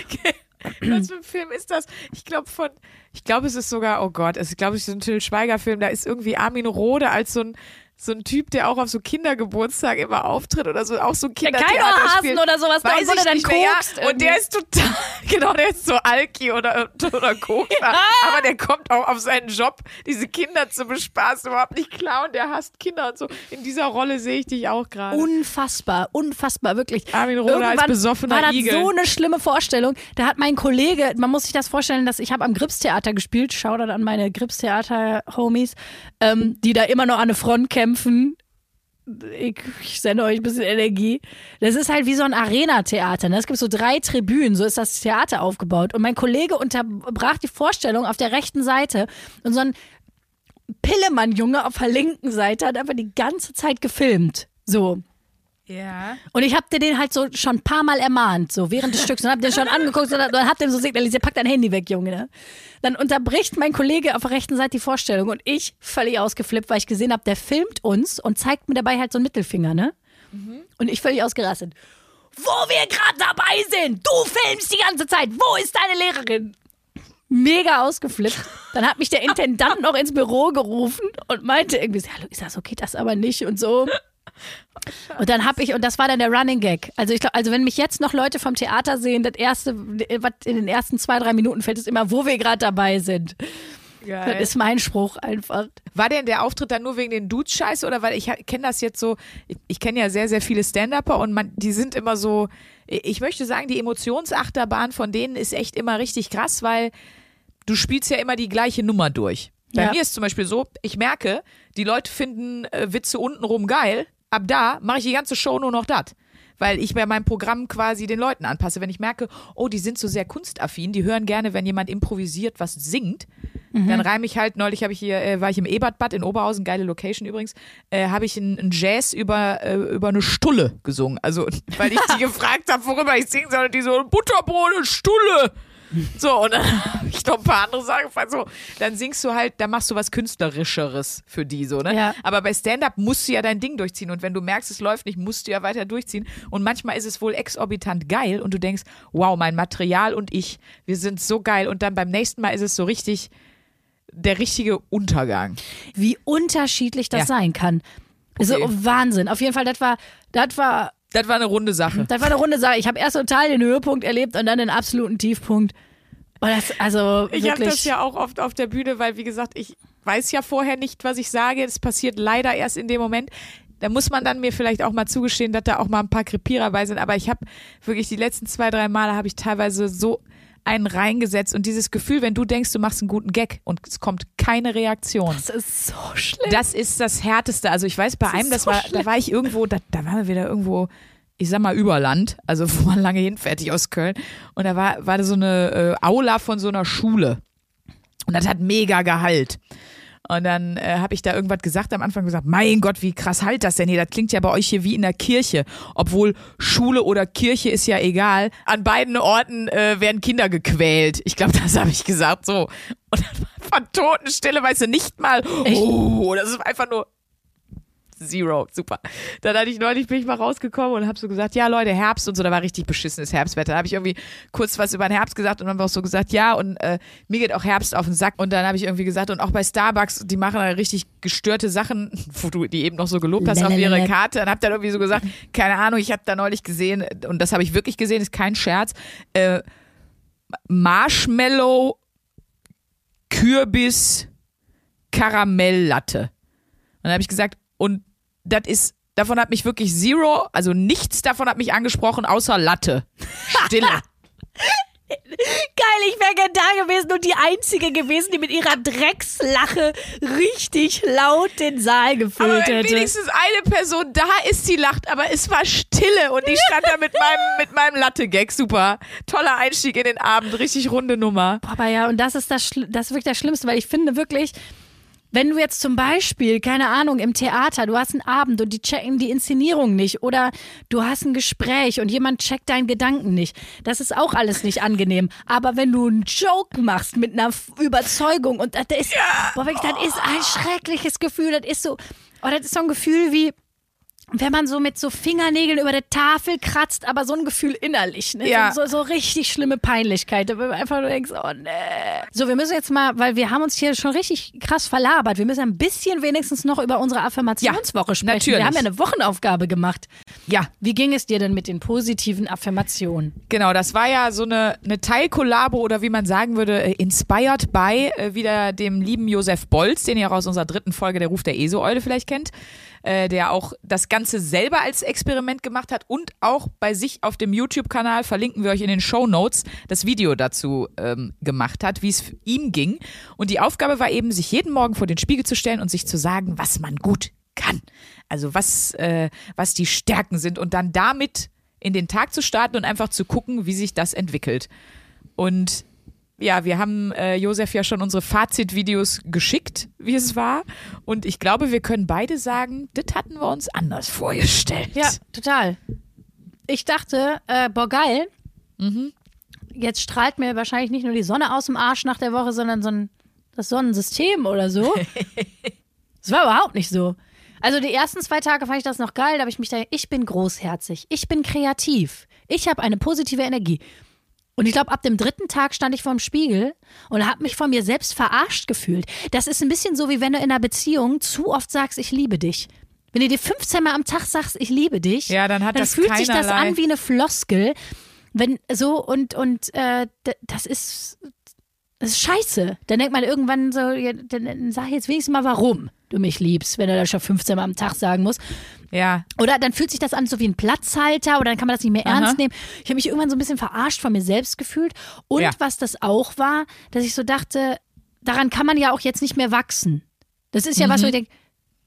Was für ein Film ist das? Ich glaube von, ich glaube es ist sogar, oh Gott, es ist glaube ich so ein Till Schweiger Film, da ist irgendwie Armin Rohde als so ein, so ein Typ, der auch auf so Kindergeburtstag immer auftritt oder so, auch so Kindertheater ja, Keinerhasen spielt. Oder sowas, weiß da, wo du dann kokst. Ja. Und der ist total, genau, der ist so Alki oder, oder Kokser. Ja. Aber der kommt auch auf seinen Job, diese Kinder zu bespaßen, überhaupt nicht klar und der hasst Kinder und so. In dieser Rolle sehe ich dich auch gerade. Unfassbar, unfassbar, wirklich. Armin Rohde als besoffener war das Igel. So eine schlimme Vorstellung. Da hat mein Kollege, man muss sich das vorstellen, dass ich habe am Grips-Theater gespielt, Shoutout an meine Grips-Theater-Homies, ähm, die da immer noch an der Front kämpfen. Ich, ich sende euch ein bisschen Energie. Das ist halt wie so ein Arena-Theater. Ne? Es gibt so drei Tribünen, so ist das Theater aufgebaut. Und mein Kollege unterbrach die Vorstellung auf der rechten Seite und so ein Pillemann-Junge auf der linken Seite hat einfach die ganze Zeit gefilmt. So. Ja. Und ich hab dir den halt so schon ein paar Mal ermahnt, so während des Stücks. Und hab den schon angeguckt und hab dem so signalisiert, pack dein Handy weg, Junge. Ne? Dann unterbricht mein Kollege auf der rechten Seite die Vorstellung und ich völlig ausgeflippt, weil ich gesehen hab, der filmt uns und zeigt mir dabei halt so einen Mittelfinger, ne? Mhm. Und ich völlig ausgerastet. Wo wir gerade dabei sind, du filmst die ganze Zeit, wo ist deine Lehrerin? Mega ausgeflippt. Dann hat mich der Intendant noch ins Büro gerufen und meinte irgendwie, ja Luisa, so geht das aber nicht und so. Und dann habe ich, und das war dann der Running Gag. Also ich glaube, also wenn mich jetzt noch Leute vom Theater sehen, das erste, was in den ersten zwei, drei Minuten fällt, ist immer, wo wir gerade dabei sind. Geil. Das ist mein Spruch einfach. War denn der Auftritt dann nur wegen den Dudes-Scheiße oder weil ich kenne das jetzt so, ich, ich kenne ja sehr, sehr viele Stand-Upper und man, die sind immer so, ich möchte sagen, die Emotionsachterbahn von denen ist echt immer richtig krass, weil du spielst ja immer die gleiche Nummer durch. Bei ja. mir ist zum Beispiel so, ich merke, die Leute finden äh, Witze untenrum geil. Ab da mache ich die ganze Show nur noch das, weil ich bei meinem Programm quasi den Leuten anpasse. Wenn ich merke, oh, die sind so sehr kunstaffin, die hören gerne, wenn jemand improvisiert was singt, mhm. dann reime ich halt, neulich habe ich hier, äh, war ich im Ebertbad in Oberhausen, geile Location übrigens, äh, habe ich einen Jazz über, äh, über eine Stulle gesungen. Also, weil ich die gefragt habe, worüber ich singen soll, und die so, Butterbrot, Stulle. So, und dann habe ich noch ein paar andere Sachen gefragt. So, dann singst du halt, dann machst du was Künstlerischeres für die, so, ne? Ja. Aber bei Stand-Up musst du ja dein Ding durchziehen. Und wenn du merkst, es läuft nicht, musst du ja weiter durchziehen. Und manchmal ist es wohl exorbitant geil und du denkst, wow, mein Material und ich, wir sind so geil. Und dann beim nächsten Mal ist es so richtig der richtige Untergang. Wie unterschiedlich das ja. sein kann. Also okay. Wahnsinn. Auf jeden Fall, das war, das war... Das war eine runde Sache. Das war eine runde Sache. Ich habe erst total den Höhepunkt erlebt und dann den absoluten Tiefpunkt. Oh, das, also ich habe das ja auch oft auf der Bühne, weil wie gesagt, ich weiß ja vorher nicht, was ich sage. Das passiert leider erst in dem Moment. Da muss man dann mir vielleicht auch mal zugestehen, dass da auch mal ein paar Krepierer bei sind. Aber ich habe wirklich die letzten zwei, drei Male habe ich teilweise so einen reingesetzt und dieses Gefühl, wenn du denkst, du machst einen guten Gag und es kommt keine Reaktion. Das ist so schlimm. Das ist das Härteste. Also ich weiß, bei das einem, das so war, schlimm. Da war ich irgendwo, da, da waren wir wieder irgendwo, ich sag mal Überland, also wo man lange hinfährt, ich aus Köln, und da war, war da so eine äh, Aula von so einer Schule und das hat mega Gehalt. Und dann äh, habe ich da irgendwas gesagt, am Anfang gesagt, mein Gott, wie krass halt das denn hier, das klingt ja bei euch hier wie in der Kirche, obwohl Schule oder Kirche ist ja egal, an beiden Orten äh, werden Kinder gequält, ich glaube, das habe ich gesagt, so, und dann von Totenstille, weißt du, nicht mal, oh, das ist einfach nur Zero, super. Dann hatte ich neulich, bin ich mal rausgekommen und habe so gesagt, ja Leute, Herbst und so, da war richtig beschissenes Herbstwetter. Da habe ich irgendwie kurz was über den Herbst gesagt und dann war auch so gesagt, ja und äh, mir geht auch Herbst auf den Sack. Und dann habe ich irgendwie gesagt, und auch bei Starbucks, die machen da richtig gestörte Sachen, wo du die eben noch so gelobt hast auf ihre Karte. Und habe dann irgendwie so gesagt, keine Ahnung, ich habe da neulich gesehen, und das habe ich wirklich gesehen, ist kein Scherz, äh, Marshmallow Kürbis Karamelllatte. Und dann habe ich gesagt, und das ist, davon hat mich wirklich zero, also nichts davon hat mich angesprochen, außer Latte. Stille. Geil, ich wäre gern da gewesen und die Einzige gewesen, die mit ihrer Dreckslache richtig laut den Saal gefüllt hätte. Aber wenigstens eine Person da ist, die lacht, aber es war Stille und ich stand da mit meinem, mit meinem Latte-Gag, super. Toller Einstieg in den Abend, richtig runde Nummer. Boah, aber ja, und das ist das, das ist wirklich das Schlimmste, weil ich finde wirklich... Wenn du jetzt zum Beispiel, keine Ahnung, im Theater, du hast einen Abend und die checken die Inszenierung nicht oder du hast ein Gespräch und jemand checkt deinen Gedanken nicht. Das ist auch alles nicht angenehm. Aber wenn du einen Joke machst mit einer Überzeugung und das ist, ja. boah, das ist ein schreckliches Gefühl. Das ist so, oh, das ist so ein Gefühl wie, wenn man so mit so Fingernägeln über der Tafel kratzt, aber so ein Gefühl innerlich, ne? Ja. So, so richtig schlimme Peinlichkeit, wenn du einfach nur denkst, oh nee. So, wir müssen jetzt mal, weil wir haben uns hier schon richtig krass verlabert, wir müssen ein bisschen wenigstens noch über unsere Affirmationswoche ja, sprechen. Natürlich. Wir haben ja eine Wochenaufgabe gemacht. Ja. Wie ging es dir denn mit den positiven Affirmationen? Genau, das war ja so eine, eine Teilkollabo oder wie man sagen würde, inspired by äh, wieder dem lieben Josef Bolz, den ihr auch aus unserer dritten Folge der Ruf der ESO-Eule vielleicht kennt. Der auch das Ganze selber als Experiment gemacht hat und auch bei sich auf dem YouTube-Kanal, verlinken wir euch in den Shownotes, das Video dazu ähm, gemacht hat, wie es ihm ging. Und die Aufgabe war eben, sich jeden Morgen vor den Spiegel zu stellen und sich zu sagen, was man gut kann. Also was, äh, was die Stärken sind und dann damit in den Tag zu starten und einfach zu gucken, wie sich das entwickelt. Und ja, wir haben äh, Josef ja schon unsere Fazitvideos geschickt, wie es war. Und ich glaube, wir können beide sagen, das hatten wir uns anders vorgestellt. Ja, total. Ich dachte, äh, boah, geil. Mhm. Jetzt strahlt mir wahrscheinlich nicht nur die Sonne aus dem Arsch nach der Woche, sondern so ein, das Sonnensystem oder so. Das war überhaupt nicht so. Also die ersten zwei Tage fand ich das noch geil. Da habe ich mich gedacht, ich bin großherzig, ich bin kreativ, ich habe eine positive Energie. Und ich glaube, ab dem dritten Tag stand ich vorm Spiegel und habe mich von mir selbst verarscht gefühlt. Das ist ein bisschen so, wie wenn du in einer Beziehung zu oft sagst, ich liebe dich. Wenn du dir fünfzehn Mal am Tag sagst, ich liebe dich, ja, dann, hat dann das fühlt keinerlei. Sich das an wie eine Floskel. Wenn so und, und äh, das ist, das ist scheiße. Dann denkt man irgendwann so, ja, dann sag jetzt wenigstens mal, warum du mich liebst, wenn du das schon fünfzehn Mal am Tag sagen musst. Ja. Oder dann fühlt sich das an so wie ein Platzhalter oder dann kann man das nicht mehr ernst Aha. nehmen. Ich habe mich irgendwann so ein bisschen verarscht von mir selbst gefühlt. Und ja. was das auch war, dass ich so dachte, daran kann man ja auch jetzt nicht mehr wachsen. Das ist ja mhm. was, wo ich denke,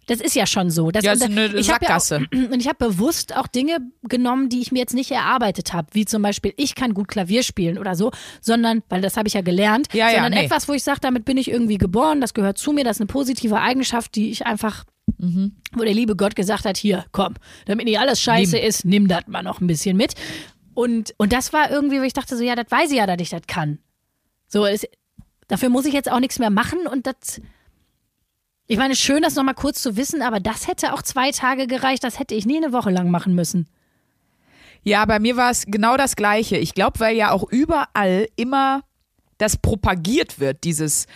das ist ja schon so. Das, ja, das ist eine ich Sackgasse. Hab ja auch, und ich habe bewusst auch Dinge genommen, die ich mir jetzt nicht erarbeitet habe, wie zum Beispiel, ich kann gut Klavier spielen oder so, sondern, weil das habe ich ja gelernt, ja, sondern ja, nee. etwas, wo ich sage, damit bin ich irgendwie geboren, das gehört zu mir, das ist eine positive Eigenschaft, die ich einfach... Mhm. Wo der liebe Gott gesagt hat, hier, komm, damit nicht alles scheiße nimm. ist, nimm das mal noch ein bisschen mit. Und, und das war irgendwie, wo ich dachte so, ja, das weiß ich ja, dass ich das kann. So, das, dafür muss ich jetzt auch nichts mehr machen und das, ich meine, schön, das nochmal kurz zu wissen, aber das hätte auch zwei Tage gereicht, das hätte ich nie eine Woche lang machen müssen. Ja, bei mir war es genau das Gleiche. Ich glaube, weil ja auch überall immer das propagiert wird, dieses,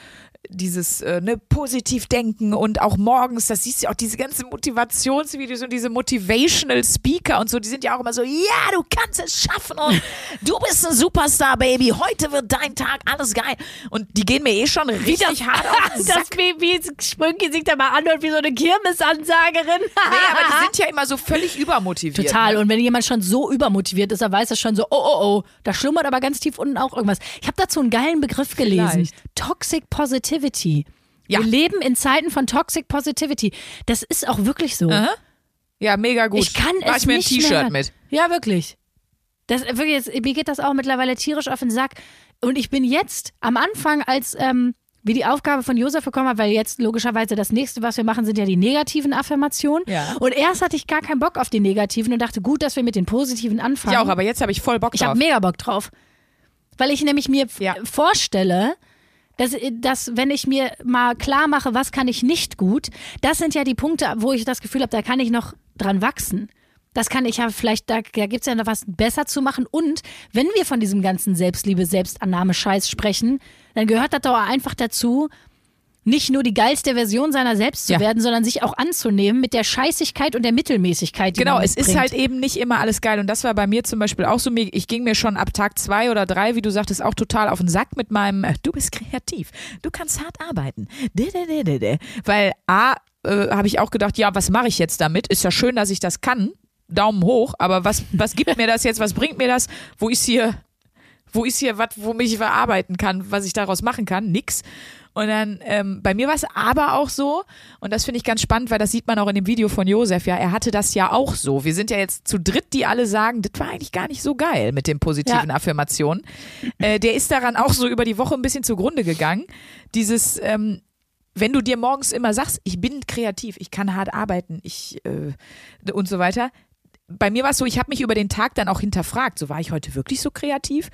dieses äh, ne, Positivdenken und auch morgens, das siehst du auch, diese ganzen Motivationsvideos und diese Motivational Speaker und so, die sind ja auch immer so, ja, du kannst es schaffen und du bist ein Superstar, Baby, heute wird dein Tag, alles geil. Und die gehen mir eh schon richtig das, hart auf den Sack. Das Baby Sprünki singt da mal an und wie so eine Kirmesansagerin. Nee, aber die sind ja immer so völlig übermotiviert. Total, ne? Und wenn jemand schon so übermotiviert ist, dann weiß er schon so, oh, oh, oh, da schlummert aber ganz tief unten auch irgendwas. Ich habe dazu einen geilen Begriff gelesen. Vielleicht. Toxic Positivity. Ja. Wir leben in Zeiten von Toxic Positivity. Das ist auch wirklich so. Aha. Ja, mega gut. Ich kann Mach es ich mir nicht ein T-Shirt mit. Ja, wirklich. Das, wirklich jetzt, mir geht das auch mittlerweile tierisch auf den Sack. Und ich bin jetzt am Anfang, als ähm, wir die Aufgabe von Josef bekommen haben, weil jetzt logischerweise das Nächste, was wir machen, sind ja die negativen Affirmationen. Ja. Und erst hatte ich gar keinen Bock auf die negativen und dachte, gut, dass wir mit den positiven anfangen. Ja, auch, aber jetzt habe ich voll Bock drauf. Ich habe mega Bock drauf. Weil ich nämlich mir ja. vorstelle... Dass, dass, wenn ich mir mal klar mache, was kann ich nicht gut, das sind ja die Punkte, wo ich das Gefühl habe, da kann ich noch dran wachsen. Das kann ich ja vielleicht, da, da gibt es ja noch was besser zu machen. Und wenn wir von diesem ganzen Selbstliebe, Selbstannahme-Scheiß sprechen, dann gehört das doch einfach dazu, nicht nur die geilste Version seiner selbst zu ja. werden, sondern sich auch anzunehmen mit der Scheißigkeit und der Mittelmäßigkeit, die genau, man mitbringt. Es ist halt eben nicht immer alles geil und das war bei mir zum Beispiel auch so, ich ging mir schon ab Tag zwei oder drei, wie du sagtest, auch total auf den Sack mit meinem, du bist kreativ, du kannst hart arbeiten, weil A, äh, habe ich auch gedacht, ja, was mache ich jetzt damit, ist ja schön, dass ich das kann, Daumen hoch, aber was, was gibt mir das jetzt, was bringt mir das, wo ist hier, wo ist hier was, wo mich verarbeiten kann, was ich daraus machen kann, nix. Und dann, ähm, bei mir war es aber auch so, und das finde ich ganz spannend, weil das sieht man auch in dem Video von Josef, ja, er hatte das ja auch so. Wir sind ja jetzt zu dritt, die alle sagen, das war eigentlich gar nicht so geil mit den positiven ja. Affirmationen. Äh, der ist daran auch so über die Woche ein bisschen zugrunde gegangen. Dieses, ähm, wenn du dir morgens immer sagst, ich bin kreativ, ich kann hart arbeiten, ich, äh, und so weiter. Bei mir war es so, ich habe mich über den Tag dann auch hinterfragt, so war ich heute wirklich so kreativ?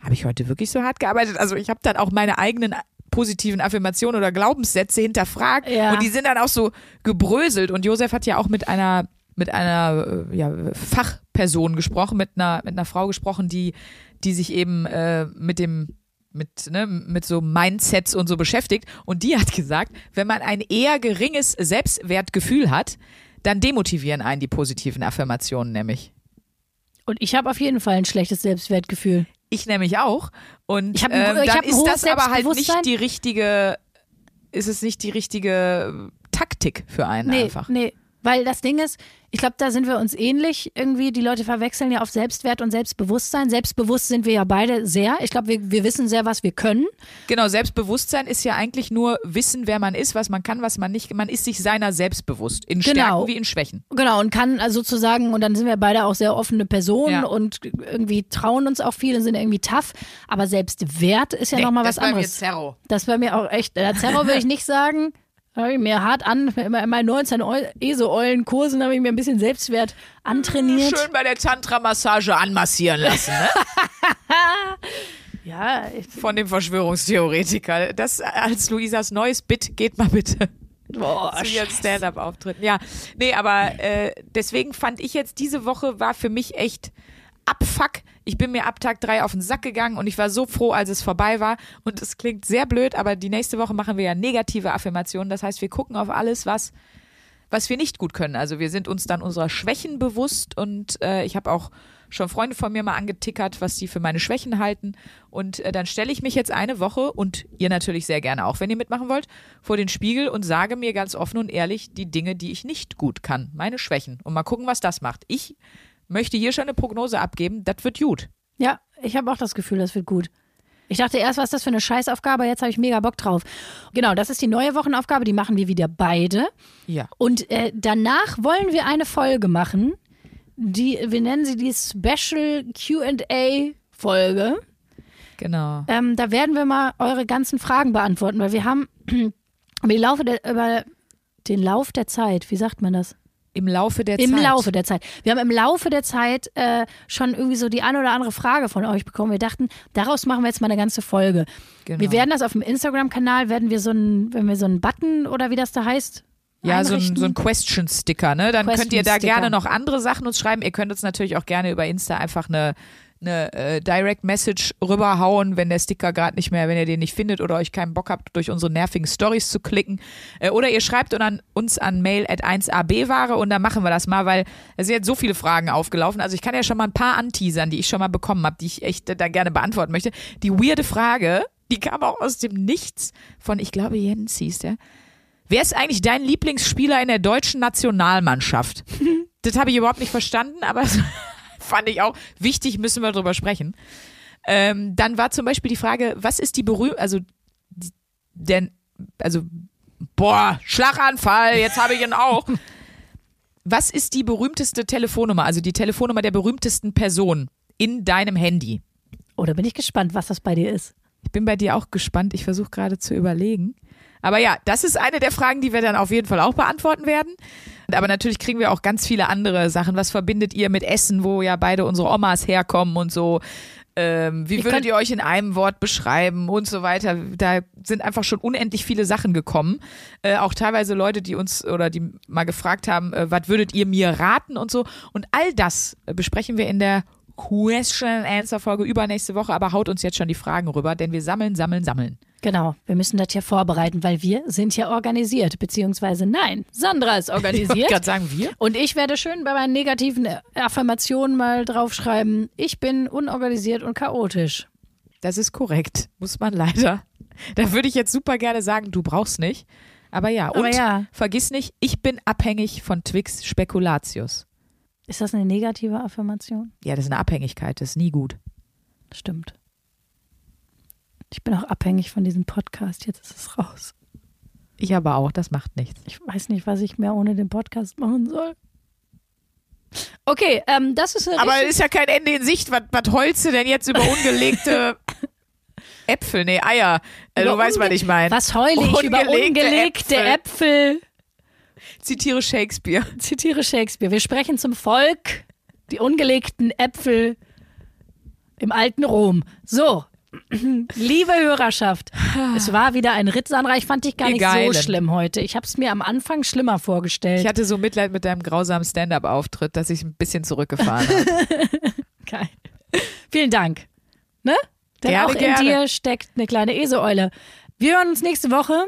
Habe ich heute wirklich so hart gearbeitet? Also ich habe dann auch meine eigenen positiven Affirmationen oder Glaubenssätze hinterfragt ja. und die sind dann auch so gebröselt und Josef hat ja auch mit einer mit einer ja, Fachperson gesprochen, mit einer mit einer Frau gesprochen, die die sich eben äh, mit dem mit ne, mit so Mindsets und so beschäftigt und die hat gesagt, wenn man ein eher geringes Selbstwertgefühl hat, dann demotivieren einen die positiven Affirmationen nämlich. Und ich habe auf jeden Fall ein schlechtes Selbstwertgefühl. Ich nämlich auch. Und ich hab, äh, dann ist das aber halt nicht die richtige, ist es nicht die richtige Taktik für einen nee, einfach. Nee, weil das Ding ist, ich glaube, da sind wir uns ähnlich irgendwie. Die Leute verwechseln ja auf Selbstwert und Selbstbewusstsein. Selbstbewusst sind wir ja beide sehr. Ich glaube, wir, wir wissen sehr, was wir können. Genau, Selbstbewusstsein ist ja eigentlich nur wissen, wer man ist, was man kann, was man nicht. Man ist sich seiner selbst bewusst. In Stärken genau. wie in Schwächen. Genau, und kann also sozusagen, und dann sind wir beide auch sehr offene Personen ja. und irgendwie trauen uns auch viel und sind irgendwie tough. Aber Selbstwert ist ja nee, nochmal was anderes. Das ist bei mir Zerro. Das ist bei mir auch echt, Zerro will ich nicht sagen. Habe ich mir hart an, in meinen neunzehn E S O-Eulen-Kursen habe ich mir ein bisschen Selbstwert antrainiert. Schön bei der Tantra-Massage anmassieren lassen, ne? ja. Von dem Verschwörungstheoretiker. Das als Luisas neues Bit, geht mal bitte. Boah, zu ihrem Stand-Up-Auftritt. Ja, nee, aber äh, deswegen fand ich jetzt, diese Woche war für mich echt Abfuck. Ich bin mir ab Tag drei auf den Sack gegangen und ich war so froh, als es vorbei war. Und es klingt sehr blöd, aber die nächste Woche machen wir ja negative Affirmationen. Das heißt, wir gucken auf alles, was, was wir nicht gut können. Also wir sind uns dann unserer Schwächen bewusst und äh, ich habe auch schon Freunde von mir mal angetickert, was die für meine Schwächen halten. Und äh, dann stelle ich mich jetzt eine Woche und ihr natürlich sehr gerne auch, wenn ihr mitmachen wollt, vor den Spiegel und sage mir ganz offen und ehrlich die Dinge, die ich nicht gut kann, meine Schwächen. Und mal gucken, was das macht. Ich möchte hier schon eine Prognose abgeben, das wird gut. Ja, ich habe auch das Gefühl, das wird gut. Ich dachte erst, was ist das für eine Scheißaufgabe, jetzt habe ich mega Bock drauf. Genau, das ist die neue Wochenaufgabe, die machen wir wieder beide. Ja. Und äh, danach wollen wir eine Folge machen, die, wir nennen sie die Special Q and A-Folge. Genau. Ähm, da werden wir mal eure ganzen Fragen beantworten, weil wir haben über, die Laufe der, über den Lauf der Zeit, wie sagt man das? Im Laufe der Im Zeit. Im Laufe der Zeit. Wir haben im Laufe der Zeit äh, schon irgendwie so die eine oder andere Frage von euch bekommen. Wir dachten, daraus machen wir jetzt mal eine ganze Folge. Genau. Wir werden das auf dem Instagram-Kanal, werden wir so einen, wenn wir so einen Button oder wie das da heißt, ja, so ein, so ein Question-Sticker, ne? Dann Question könnt ihr da Sticker. gerne noch andere Sachen uns schreiben. Ihr könnt uns natürlich auch gerne über Insta einfach eine, eine äh, Direct-Message rüberhauen, wenn der Sticker gerade nicht mehr, wenn ihr den nicht findet oder euch keinen Bock habt, durch unsere nervigen Stories zu klicken. Äh, oder ihr schreibt an, uns an mail at eins a b ware und dann machen wir das mal, weil es sind jetzt so viele Fragen aufgelaufen. Also ich kann ja schon mal ein paar anteasern, die ich schon mal bekommen habe, die ich echt äh, da gerne beantworten möchte. Die weirde Frage, die kam auch aus dem Nichts von, ich glaube, Jens hieß der. Wer ist eigentlich dein Lieblingsspieler in der deutschen Nationalmannschaft? Das habe ich überhaupt nicht verstanden, aber das fand ich auch wichtig, müssen wir drüber sprechen. Ähm, dann war zum Beispiel die Frage, was ist die berühmte, also, denn, also, boah, Schlaganfall, jetzt habe ich ihn auch. Was ist die berühmteste Telefonnummer, also die Telefonnummer der berühmtesten Person in deinem Handy? Oh, da bin ich gespannt, was das bei dir ist. Ich bin bei dir auch gespannt, ich versuche gerade zu überlegen. Aber ja, das ist eine der Fragen, die wir dann auf jeden Fall auch beantworten werden. Aber natürlich kriegen wir auch ganz viele andere Sachen. Was verbindet ihr mit Essen, wo ja beide unsere Omas herkommen und so? Ähm, wie würdet ihr euch in einem Wort beschreiben und so weiter? Da sind einfach schon unendlich viele Sachen gekommen. Äh, auch teilweise Leute, die uns oder die mal gefragt haben, äh, was würdet ihr mir raten und so. Und all das besprechen wir in der Question-Answer-Folge übernächste Woche. Aber haut uns jetzt schon die Fragen rüber, denn wir sammeln, sammeln, sammeln. Genau, wir müssen das ja vorbereiten, weil wir sind ja organisiert, beziehungsweise nein, Sandra ist organisiert. Ich wollte gerade sagen, wir. Und ich werde schön bei meinen negativen Affirmationen mal draufschreiben, ich bin unorganisiert und chaotisch. Das ist korrekt, muss man leider. Da würde ich jetzt super gerne sagen, du brauchst nicht. Aber ja, und Aber ja. vergiss nicht, ich bin abhängig von Twix Spekulatius. Ist das eine negative Affirmation? Ja, das ist eine Abhängigkeit, das ist nie gut. Stimmt. Ich bin auch abhängig von diesem Podcast, jetzt ist es raus. Ich aber auch, das macht nichts. Ich weiß nicht, was ich mehr ohne den Podcast machen soll. Okay, ähm, das ist eine. Aber es ist ja kein Ende in Sicht. Was, was heulst du denn jetzt über ungelegte Äpfel? Nee, Eier. Also, du weißt, was ich meine. Was heule ich über ungelegte Äpfel? Äpfel? Zitiere Shakespeare. Zitiere Shakespeare. Wir sprechen zum Volk, die ungelegten Äpfel im alten Rom. So. Liebe Hörerschaft, es war wieder ein Ritt, Sandra, ich fand dich gar nicht Egal. so schlimm heute. Ich habe es mir am Anfang schlimmer vorgestellt. Ich hatte so Mitleid mit deinem grausamen Stand-up-Auftritt, dass ich ein bisschen zurückgefahren habe. Geil. Vielen Dank. Ne? Denn gerne, auch in gerne. dir steckt eine kleine Eseeule. Wir hören uns nächste Woche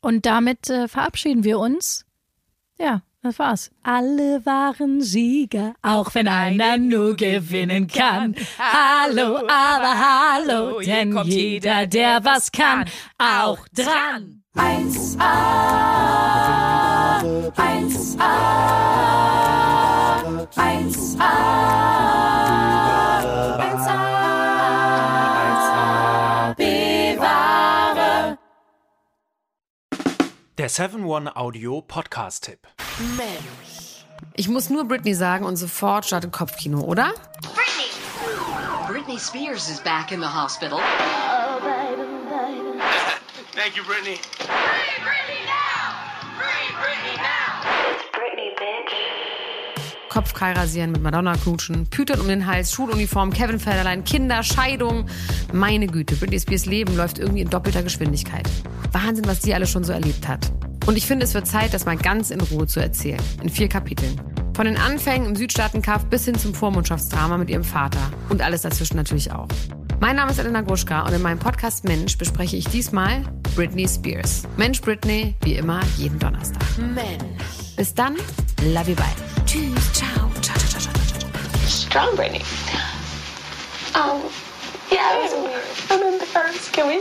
und damit äh, verabschieden wir uns. Ja, das war's. Alle waren Sieger, auch wenn einer nur gewinnen kann. Hallo, aber hallo, denn jeder, der was kann, auch dran. eins a, eins a, eins a, eins a, bewahre. Der seven one Audio Podcast-Tipp. Mensch. Ich muss nur Britney sagen und sofort startet Kopfkino, oder? Britney! Britney Spears is back in the hospital. Oh, baby, baby. Thank you, Britney. Free Britney now! Free Britney now! It's Britney, bitch. Kopf kahl rasieren, mit Madonna knutschen, Pütern um den Hals, Schuluniform, Kevin Federline, Kinder, Scheidung. Meine Güte, Britney Spears Leben läuft irgendwie in doppelter Geschwindigkeit. Wahnsinn, was die alle schon so erlebt hat. Und ich finde, es wird Zeit, das mal ganz in Ruhe zu erzählen. In vier Kapiteln. Von den Anfängen im Südstaatenkaff bis hin zum Vormundschaftsdrama mit ihrem Vater. Und alles dazwischen natürlich auch. Mein Name ist Elena Gruschka und in meinem Podcast Mensch bespreche ich diesmal Britney Spears. Mensch Britney, wie immer, jeden Donnerstag. Mensch. Bis dann, love you, bye. Tschüss, ciao. Ciao, ciao, ciao, ciao, ciao. Strong Britney. Um, yeah, I remember first. Can we...